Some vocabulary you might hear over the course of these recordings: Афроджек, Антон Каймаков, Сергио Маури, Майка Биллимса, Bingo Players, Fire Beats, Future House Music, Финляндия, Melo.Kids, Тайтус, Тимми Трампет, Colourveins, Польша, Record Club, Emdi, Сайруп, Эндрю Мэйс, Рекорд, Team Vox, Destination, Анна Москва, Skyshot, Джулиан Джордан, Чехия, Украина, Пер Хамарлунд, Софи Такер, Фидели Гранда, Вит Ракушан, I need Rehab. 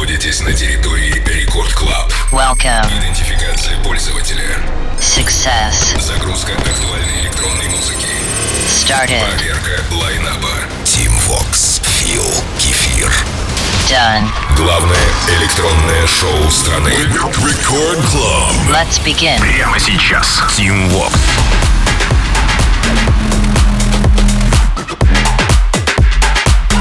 находитесь на территории Record Club. Welcome. Идентификация пользователя. Success. Загрузка актуальной электронной музыки. Started. Проверка лайнапа. Team Vox. Фил. Кефир. Done. Главное электронное шоу страны. Record Club. Let's begin. Прямо сейчас. Team Vox.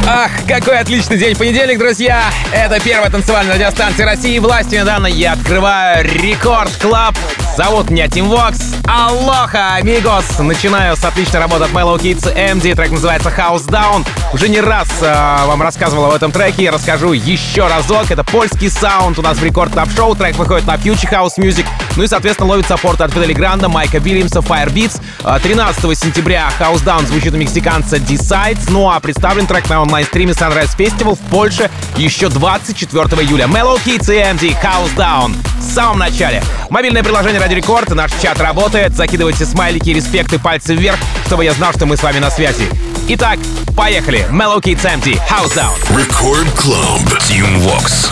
Ах, какой отличный день, понедельник, друзья! Это первая танцевальная радиостанция России. Властью недавно я открываю Рекорд Клаб. Зовут меня Tim Vox. Алоха, амигос! Начинаю с отличной работы от Melo.Kids Emdi. Трек называется House Down. Уже не раз вам рассказывал об этом треке. Я расскажу еще разок. Это польский саунд у нас в Рекорд Клаб Шоу. Трек выходит на Future House Music. Ну и, соответственно, ловит саппорт от Фидели Гранда, Майка Биллимса, Fire Beats. 13 сентября House Down звучит у мексиканца Decides. Ну а представлен трек на онлайн-стриме Sunrise Festival в Польше еще 24 июля. Melo.Kids и Emdi House Down. В самом начале. Мобильное приложение Радио Рекорд. Наш чат работает. Закидывайте смайлики, респекты, пальцы вверх, чтобы я знал, что мы с вами на связи. Итак, поехали. Melo.Kids Emdi House Down. Record Club. Team Vox.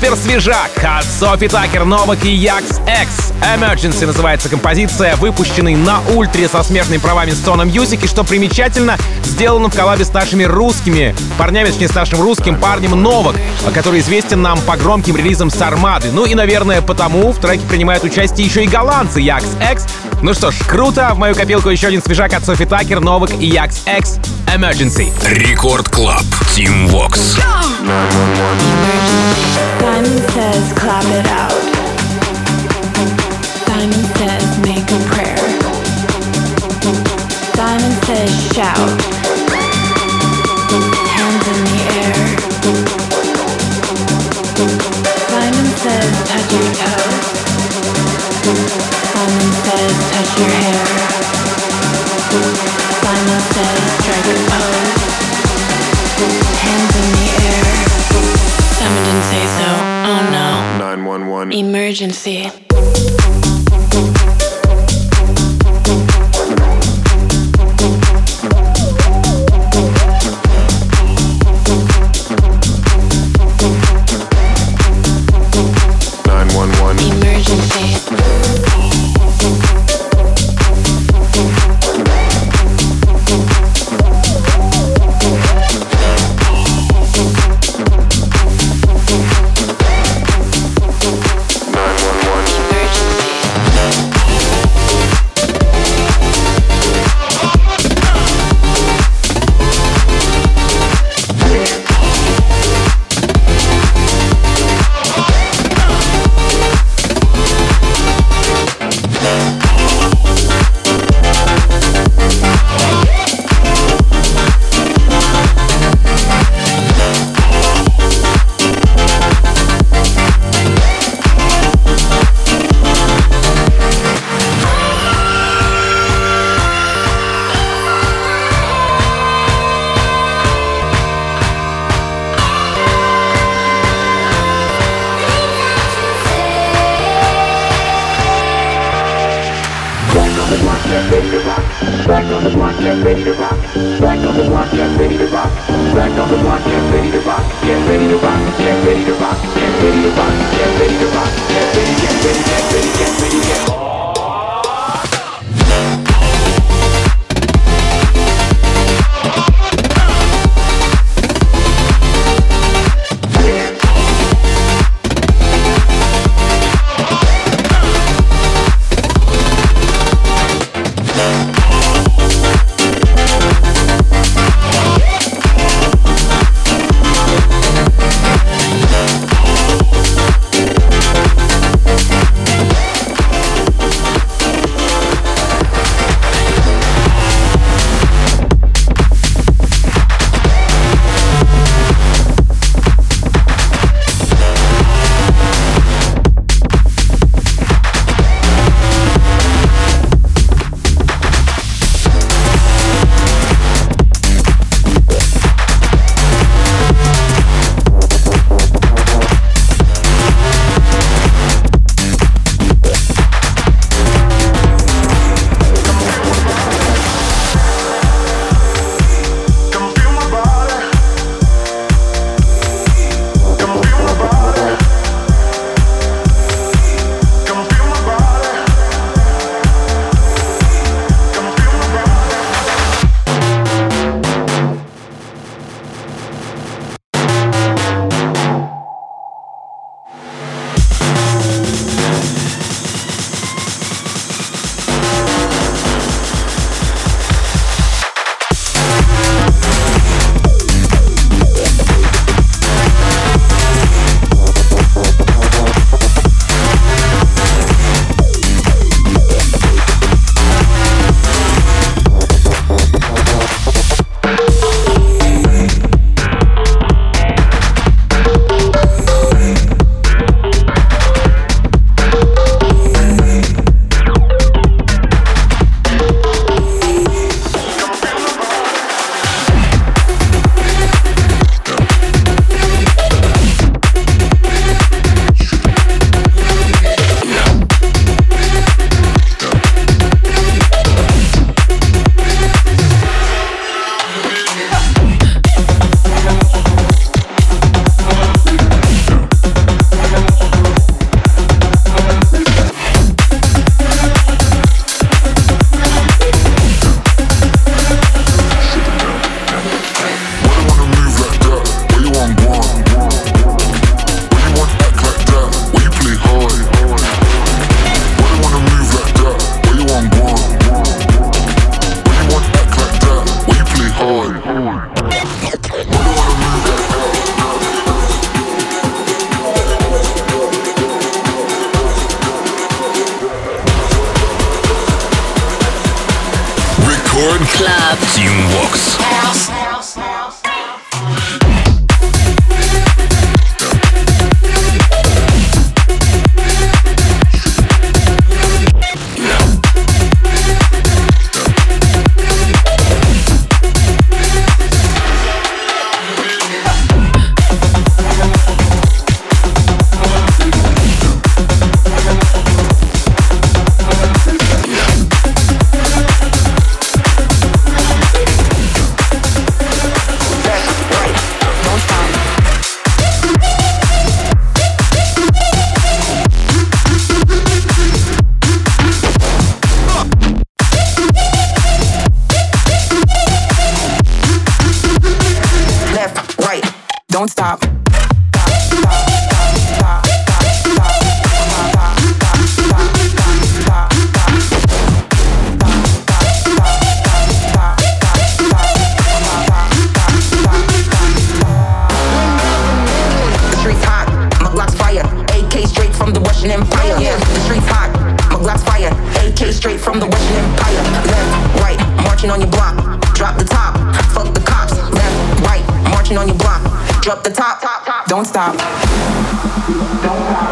Супер свежак от Софи Такер, Novak и Jaxx. Emergency называется композиция, выпущенный на ультре со смежными правами Stone Music, и, что примечательно, сделана в коллабе с нашими русскими парнями, точнее, с нашим русским парнем Novak, который известен нам по громким релизам с Армады. Ну и, наверное, потому в треке принимают участие еще и голландцы Jaxx. Ну что ж, круто! В мою копилку еще один свежак от Софи Такер, Novak и Jaxx. Emergency. Record Club. Team Vox. Simon says, clap it out. Simon says, make a prayer. Simon says, shout. Hands in the air. Simon says, touch your toes. Simon says, touch your hair. Simon says, strike a pose. Hands in the air. Simon didn't say so. Oh no. 911. Emergency. Record Club Team Vox. Don't stop. Drop the top. Don't stop. Don't stop.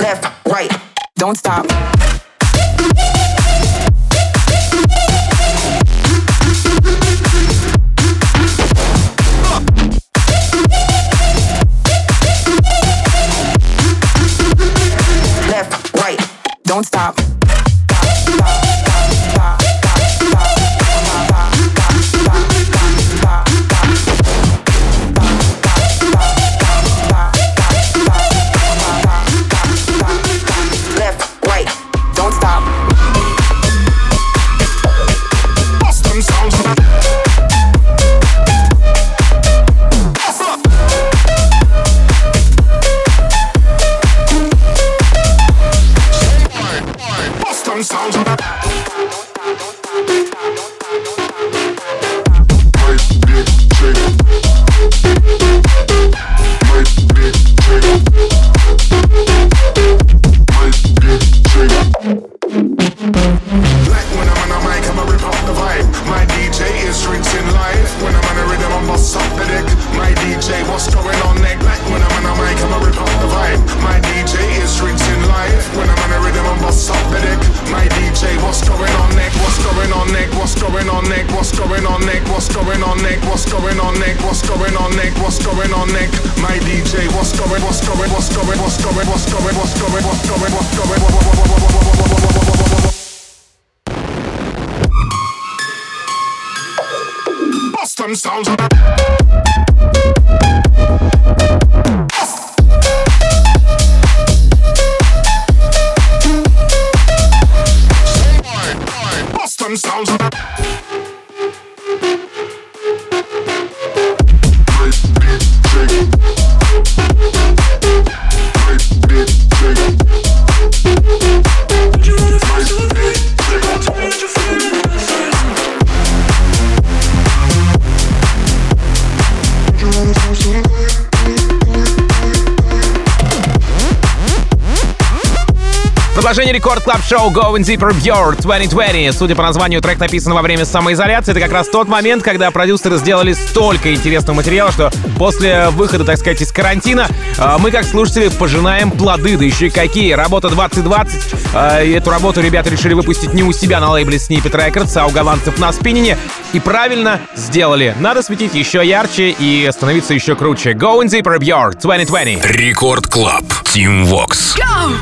Left, right, don't stop. Don't stop. Left, right, don't stop. Продолжение Record Club Show Going Deeper Björk 2020. Судя по названию, трек написан во время самоизоляции. Это как раз тот момент, когда продюсеры сделали столько интересного материала, что после выхода, так сказать, из карантина мы, как слушатели, пожинаем плоды. Да еще и какие. Работа 2020. Эту работу ребята решили выпустить не у себя на лейбле Snippet Records, а у голландцев на Spinninе. И правильно сделали. Надо светить еще ярче и становиться еще круче. Going Deeper Björk 2020. Record Club Team Vox. Go!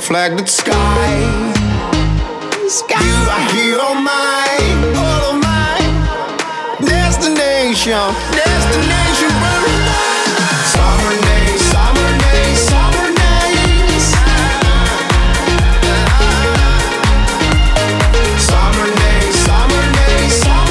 Reflected sky. You are here all of mine, destination, destination where we are. Summer days, summer days, summer days. Summer days, summer days, summer days.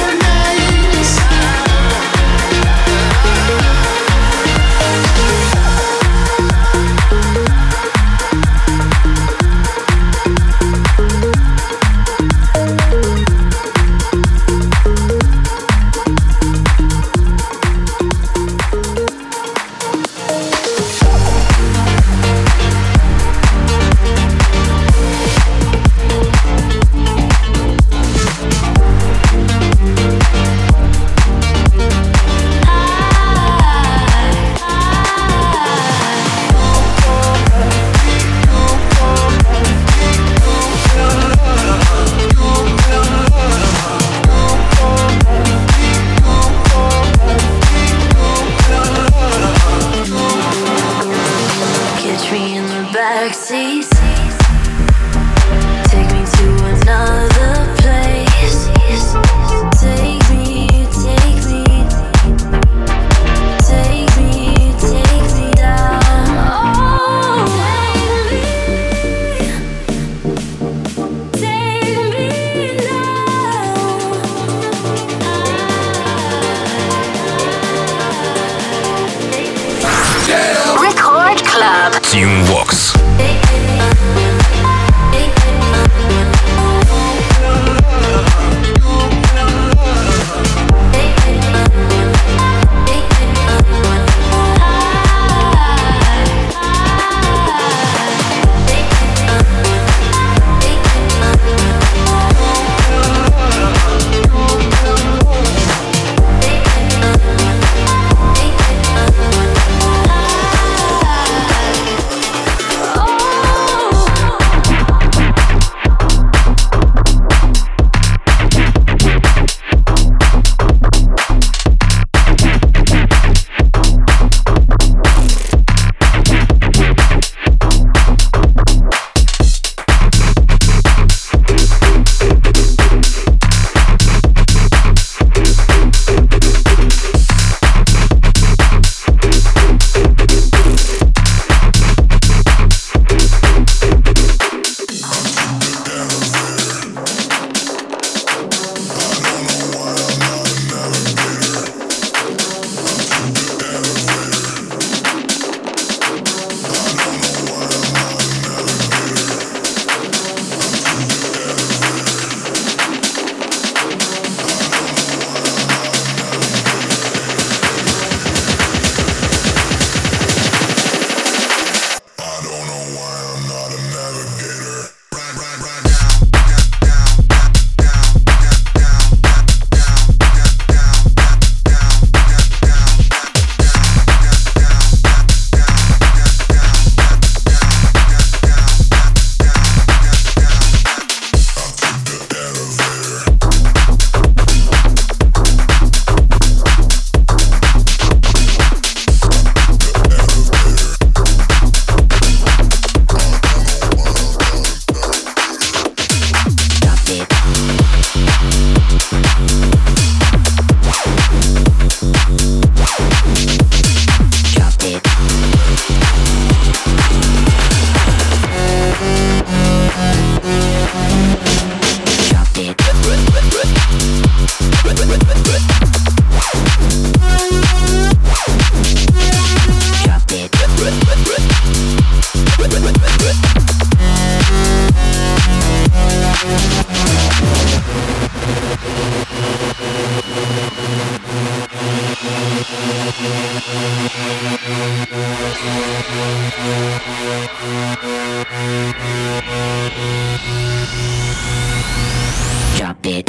it.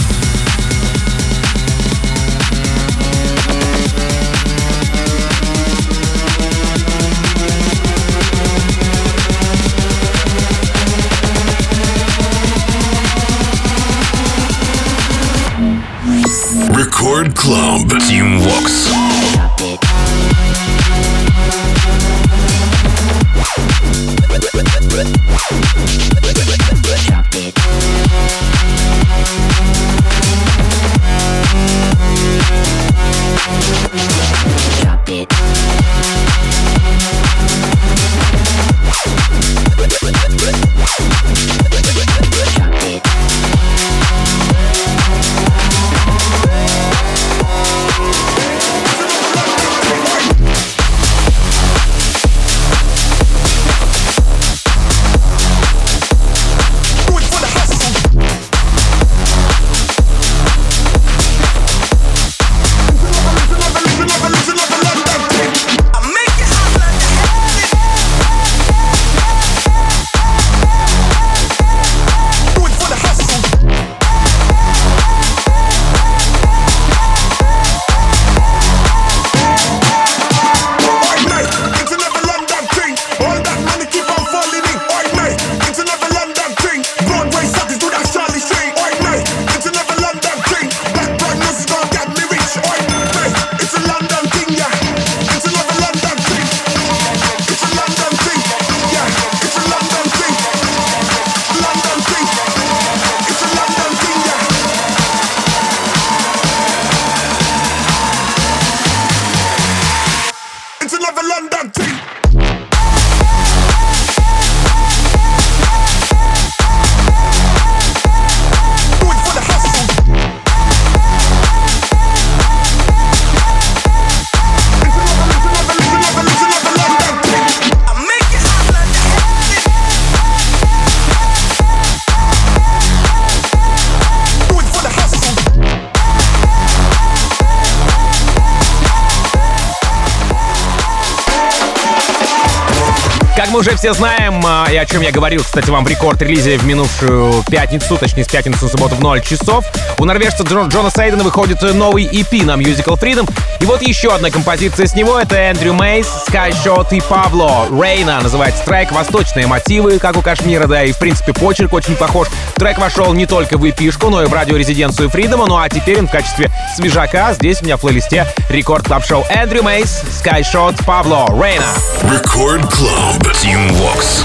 Record Club, Team Vox. Мы уже все знаем, и о чем я говорил, кстати, вам в рекорд-релизе в минувшую пятницу, точнее, с пятницы на субботу в 0 часов. У норвежца Джонаса Айдена выходит новый EP на Musical Freedom. И вот еще одна композиция с него — это Эндрю Мэйс, Skyshot и Павло. Рейна называется трек, восточные мотивы, как у Кашмира, да, и в принципе почерк очень похож. Трек вошел не только в EP-шку, но и в радиорезиденцию Freedom. Ну а теперь он в качестве свежака здесь у меня в плейлисте Record Club Show. Эндрю Мэйс, Skyshot, Павло, Рейна. Record Club. Team Vox.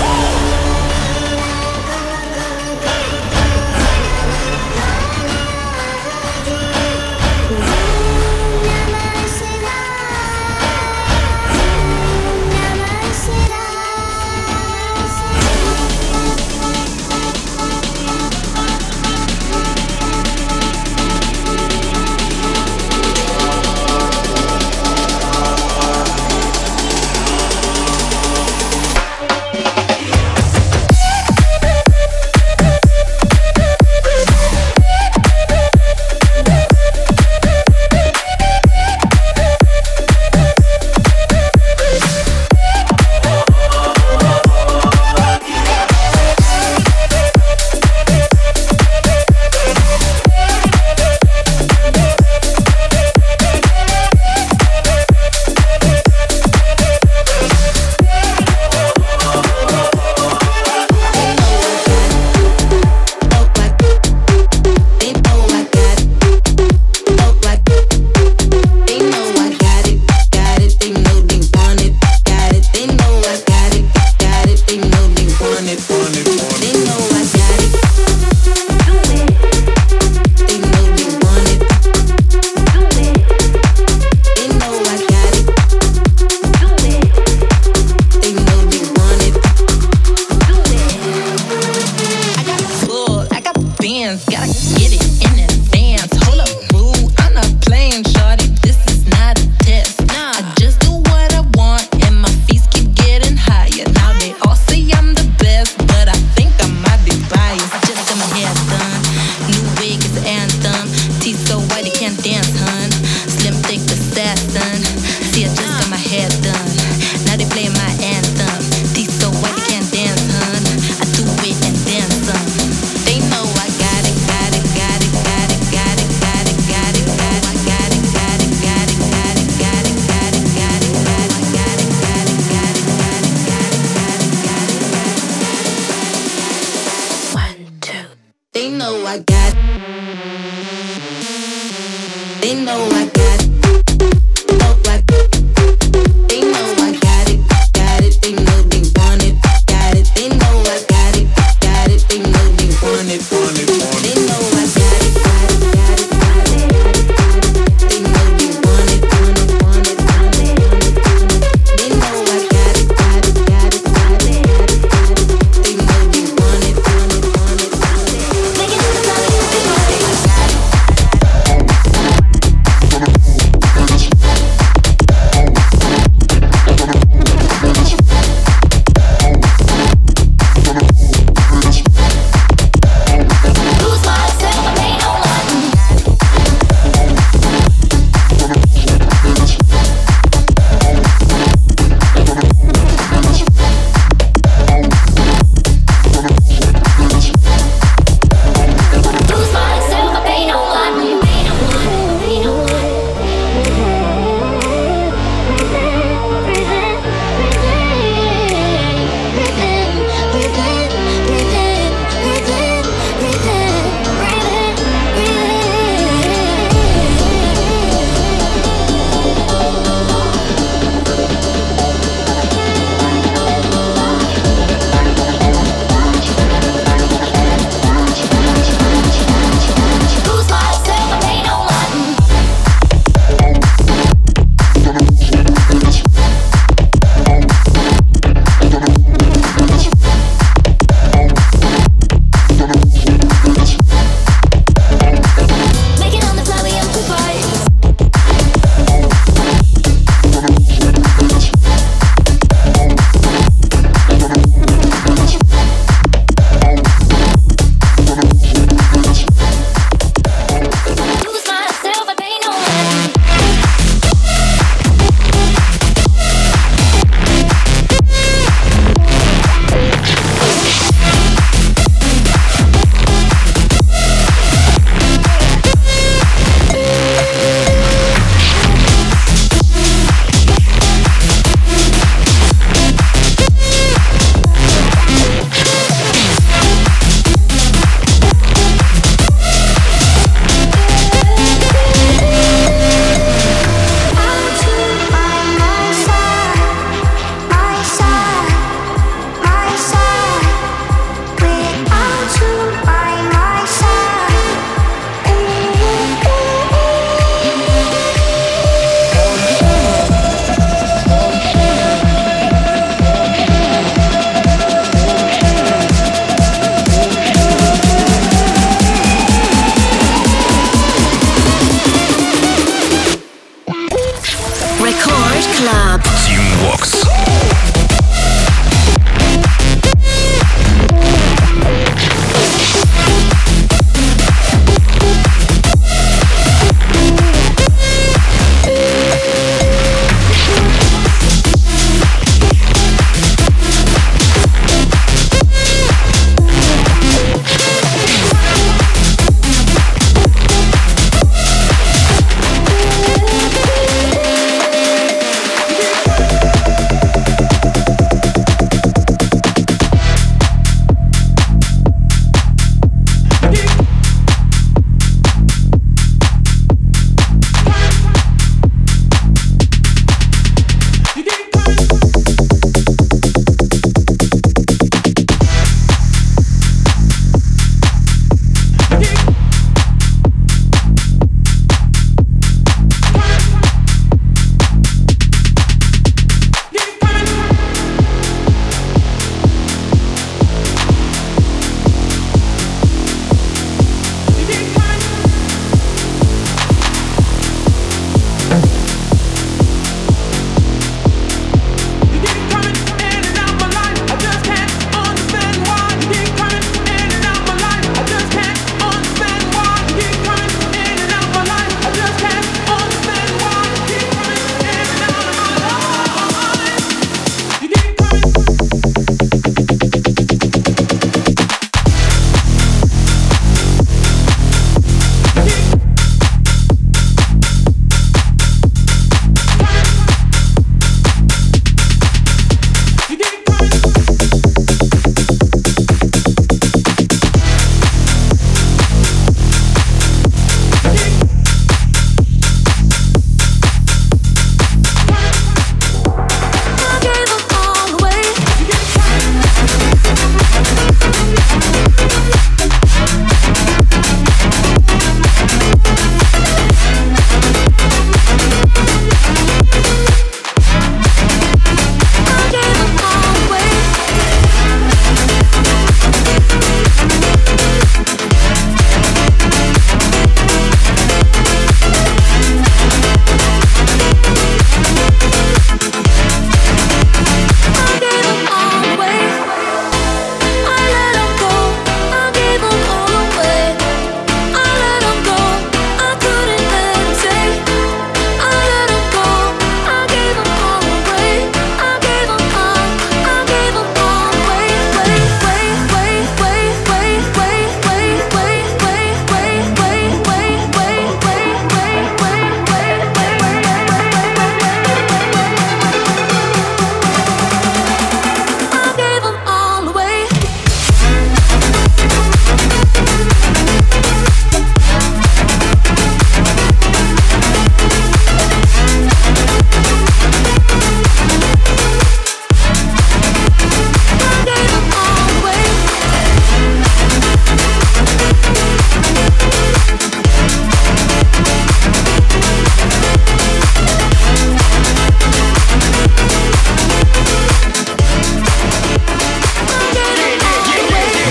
Got it.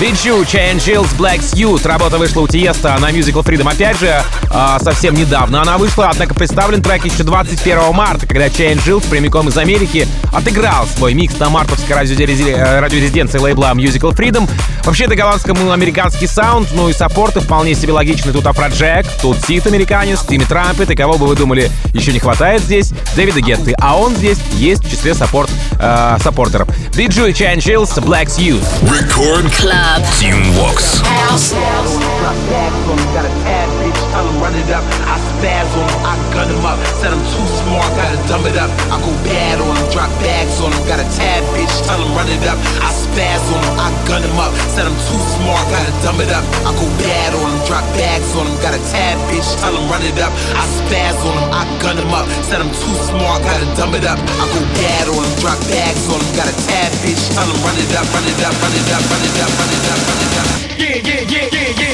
Did You, Cheyenne Giles, Black Suit. Работа вышла у Тиеста на Musical Freedom. Опять же, совсем недавно она вышла, однако представлен трек еще 21 марта, когда Cheyenne Giles прямиком из Америки отыграл свой микс на мартовской радиорезиденции лейбла Musical Freedom. Вообще, это голландско-американский саунд, ну и саппорты вполне себе логичны. Тут Афроджек, тут Сид Американец, Тимми Трампет, и кого бы вы думали, еще не хватает здесь? Дэвида Гетты, а он здесь есть в числе саппортеров. Did You, Cheyenne Giles, Black Suit. Record Club, Team Vox. My bag's on, got a bad bitch, tell him run it up. I spaz on him, I gun him up. Said I'm too smart, gotta dumb it up. I go bad on him, drop bags on him. Got a tad bitch, tell him run it up. I spaz on him, I gun him up. Said I'm too smart, gotta dumb it up. I go bad on him, drop bags on him. Got a tad bitch, tell him run it up. I spaz on him, I gun him up. Said I'm too smart, gotta dumb it up. I go bad on him, drop bags on him. Got a tad bitch, tell him run it up, run it up, run it up, run it up, run it up, run it up. Yeah, yeah, yeah, yeah, yeah.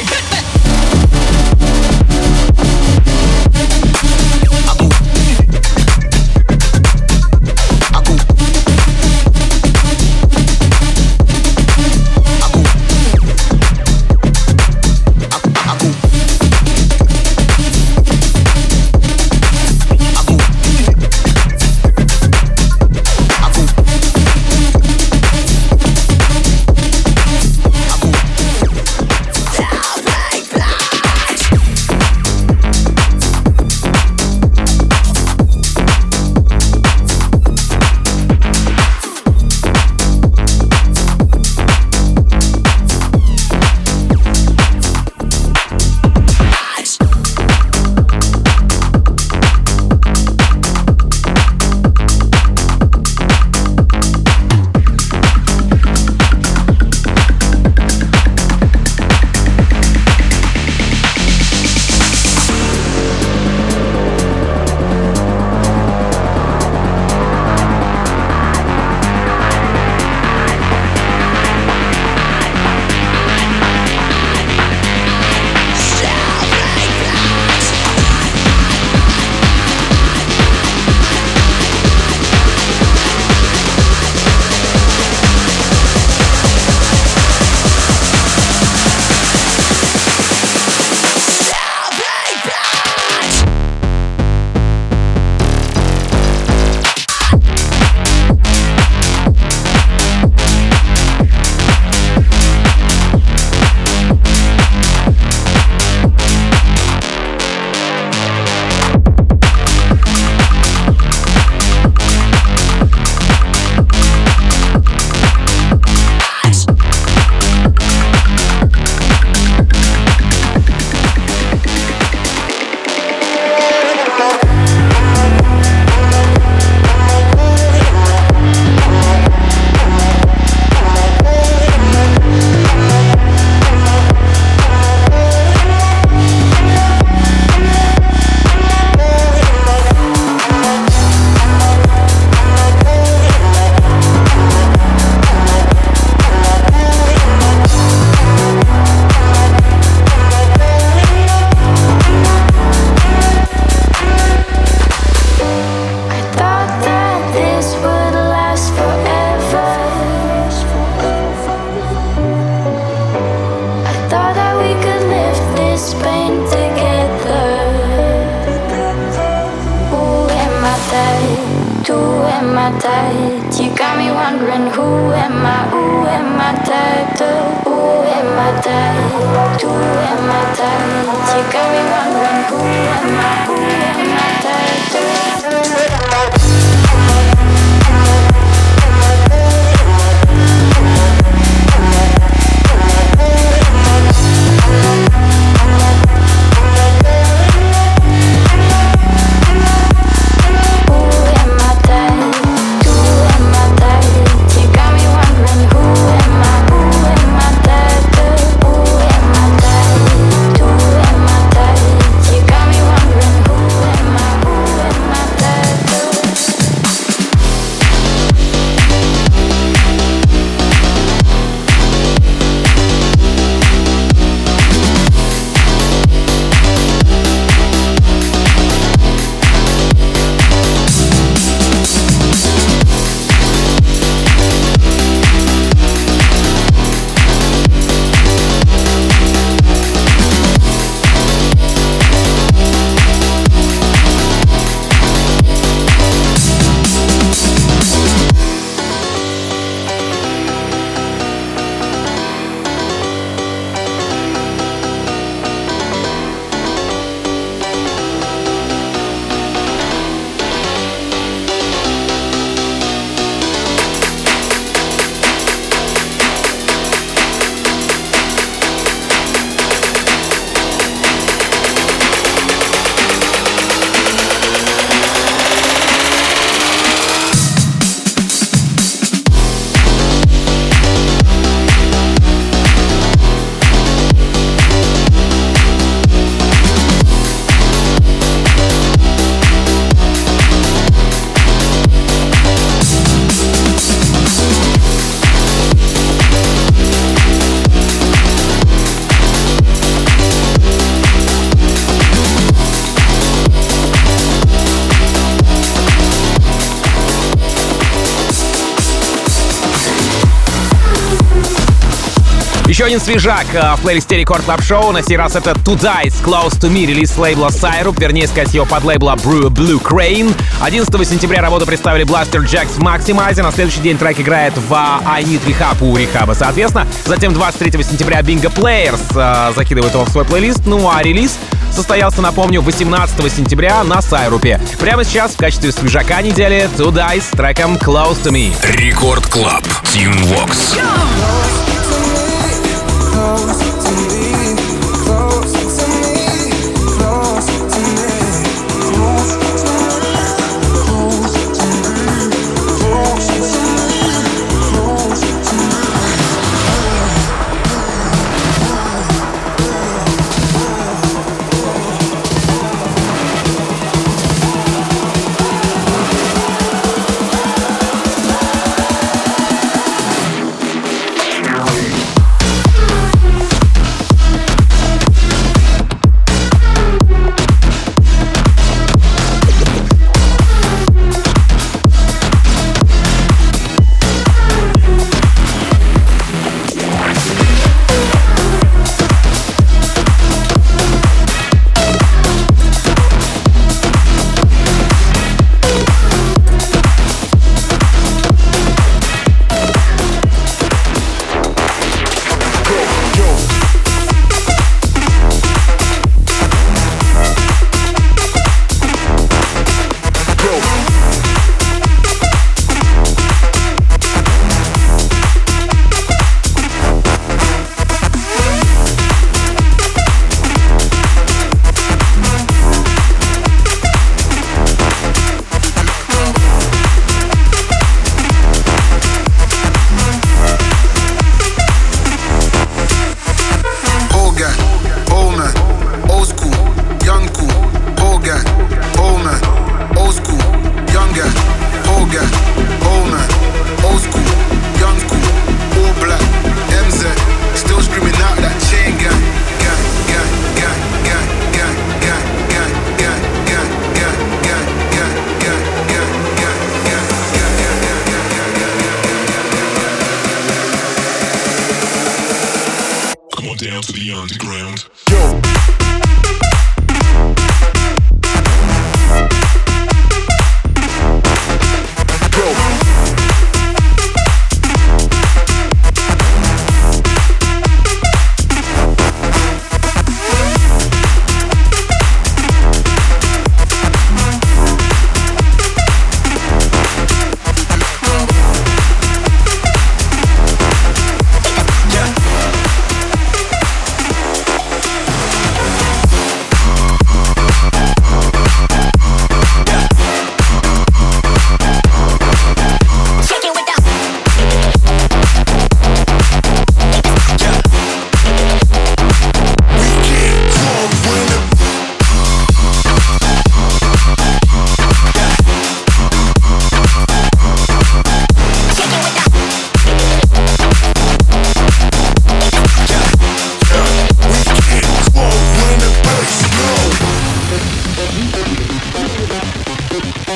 Еще один свежак в плейлисте Record Club Show. На сей раз это Today It's Close To Me, релиз лейбла Syrup, вернее сказать, его под лейбла Blue Crane. 11 сентября работу представили Blaster Jaxx Maximize. На следующий день трек играет в I Need Rehab у Rehab, соответственно. Затем 23 сентября Bingo Players закидывает его в свой плейлист. Ну а релиз состоялся, напомню, 18 сентября на Сайрупе. Прямо сейчас в качестве свежака недели Today с треком Close To Me. Record Club Team Vox.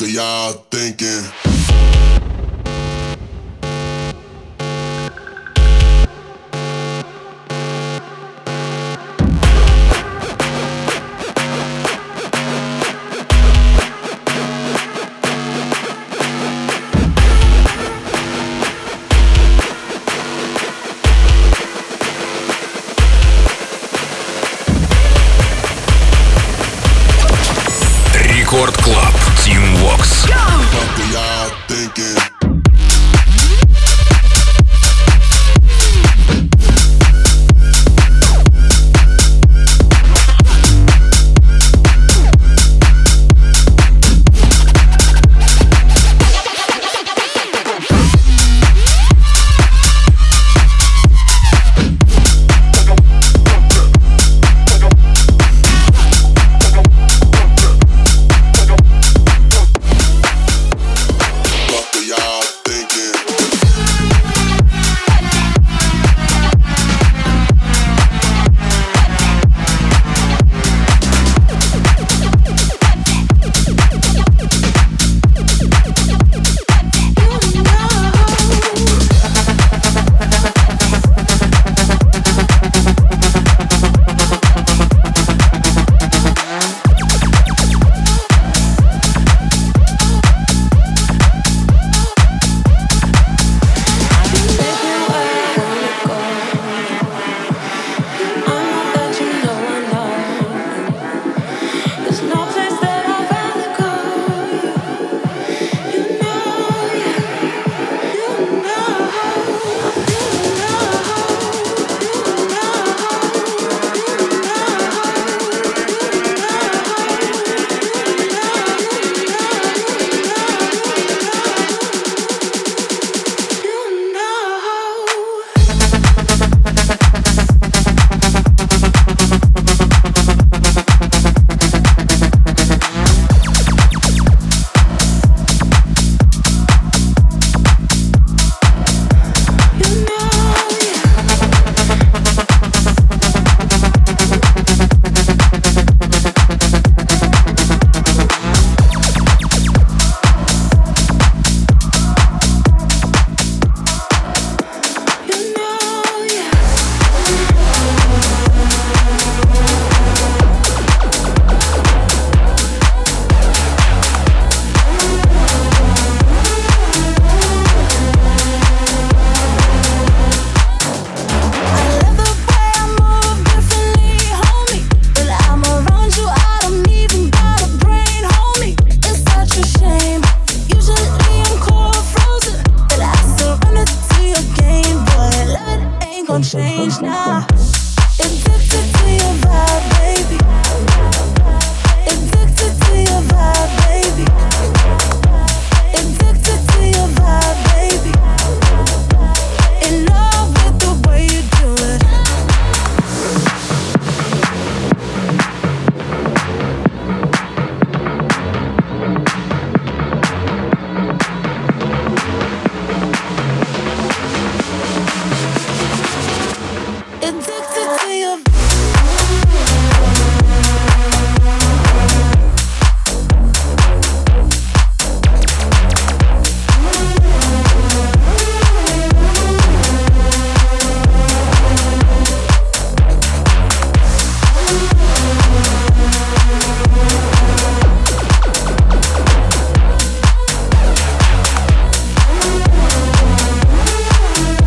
after y'all thinking. Record Club, Team Vox.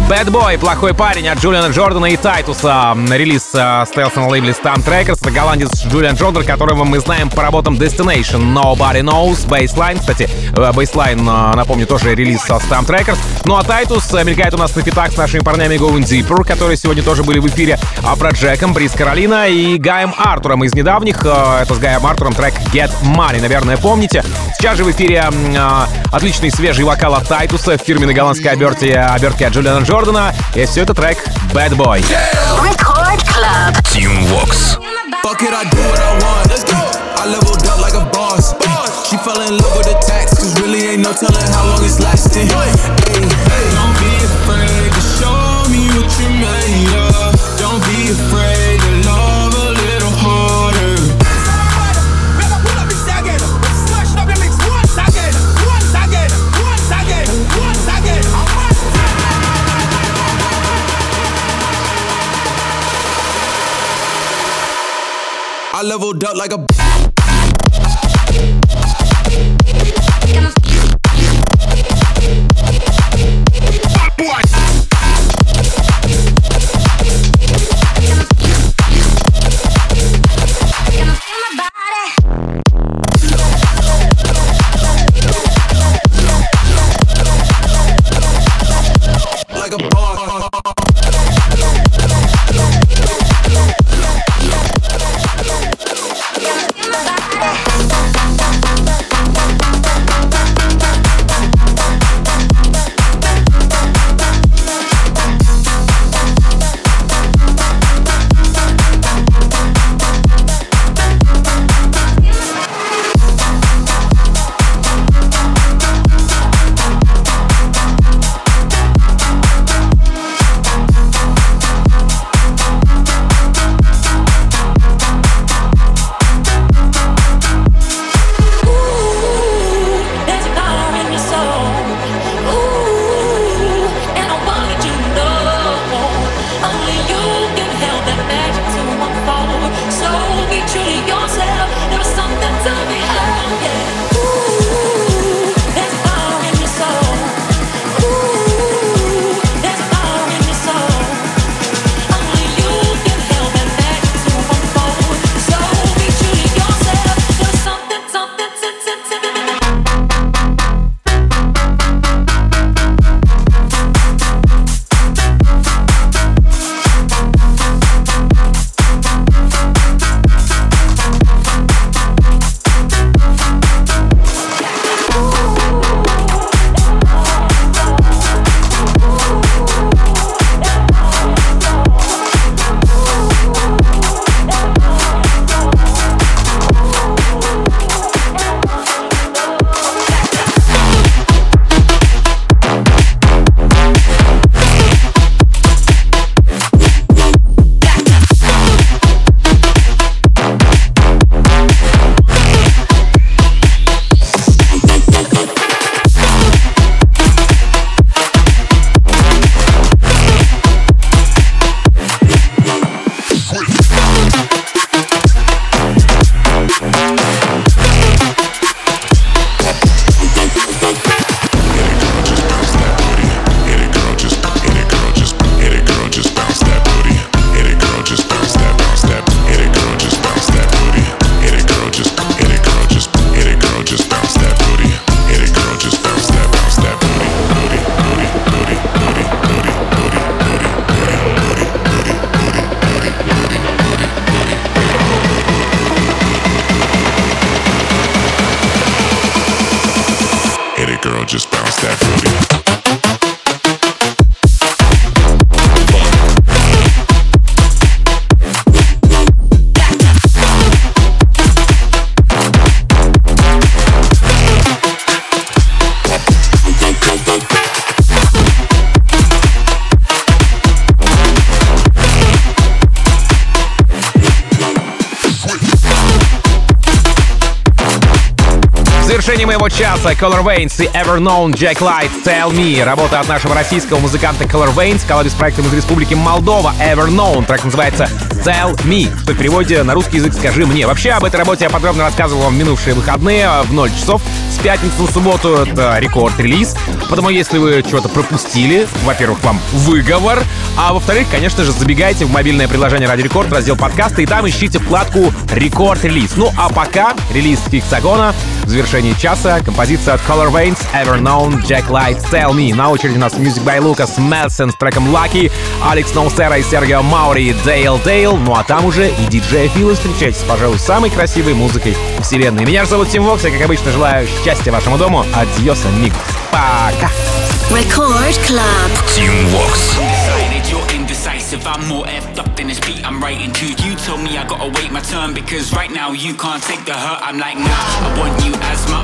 Бэтбой, плохой парень от Джулиана Джордана и Тайтуса. Релиз состоялся на лейбле Stone Records. Это голландец Джулиан Джордан, которого мы знаем по работам Destination, Nobody Knows, Baseline. Кстати, Baseline, напомню, тоже релиз Stone Records. Ну а Тайтус мелькает у нас на фитах с нашими парнями Going Deeper, которые сегодня тоже были в эфире. А про Джеком, Брис Каролина и Гаем Артуром из недавних. Это с Гаем Артуром трек Get Money, наверное, помните. Сейчас же в эфире отличный свежий вокал от Тайтуса в фирменной голландской обертке от Джулиана Джордана. И все это трек Bad Boy. Record Club. Team Vox. Fuck it, I do what I want. Let's go. I leveled up like a boss. She fell in love with the tax, cause really ain't no telling how long it's lasting. Hey, don't be afraid to show me what you made of. Don't be afraid to love a little harder. Pull up the second, smash up the mix one second. leveled up like a часа Color Veins и Ever Known Jack Light Tell Me. Работа от нашего российского музыканта Color Veins в коллабе с проектом из Республики Молдова Ever Known. Трек называется Tell Me, что в переводе на русский язык «Скажи мне». Вообще об этой работе я подробно рассказывал вам в минувшие выходные в 0 часов. С пятницы на субботу это рекорд-релиз. Потому если вы чего-то пропустили, во-первых, вам выговор, а во-вторых, конечно же, забегайте в мобильное приложение «Радио Рекорд», раздел подкасты, и там ищите вкладку «Рекорд-релиз». Ну а пока релиз «Хексагона». В завершении часа композиция от Color Veins, Ever Known, Jack Light, Tell Me. На очереди у нас Music by Lucas Madsen с треком Lucky, Алекс Ноусера и Сергио Маури, Dale Dale. Ну а там уже и диджея Фила. Встречайтесь, пожалуй, с самой красивой музыкой вселенной. Меня же зовут Тим Вокс, я, как обычно, желаю счастья вашему дому. Адьос, амигос. Пока! Record Club. Team Vox. Undecided, you're indecisive. I'm more effed up than this beat I'm writing to. You told me I gotta wait my turn because right now you can't take the hurt. I'm like, nah, I want you as my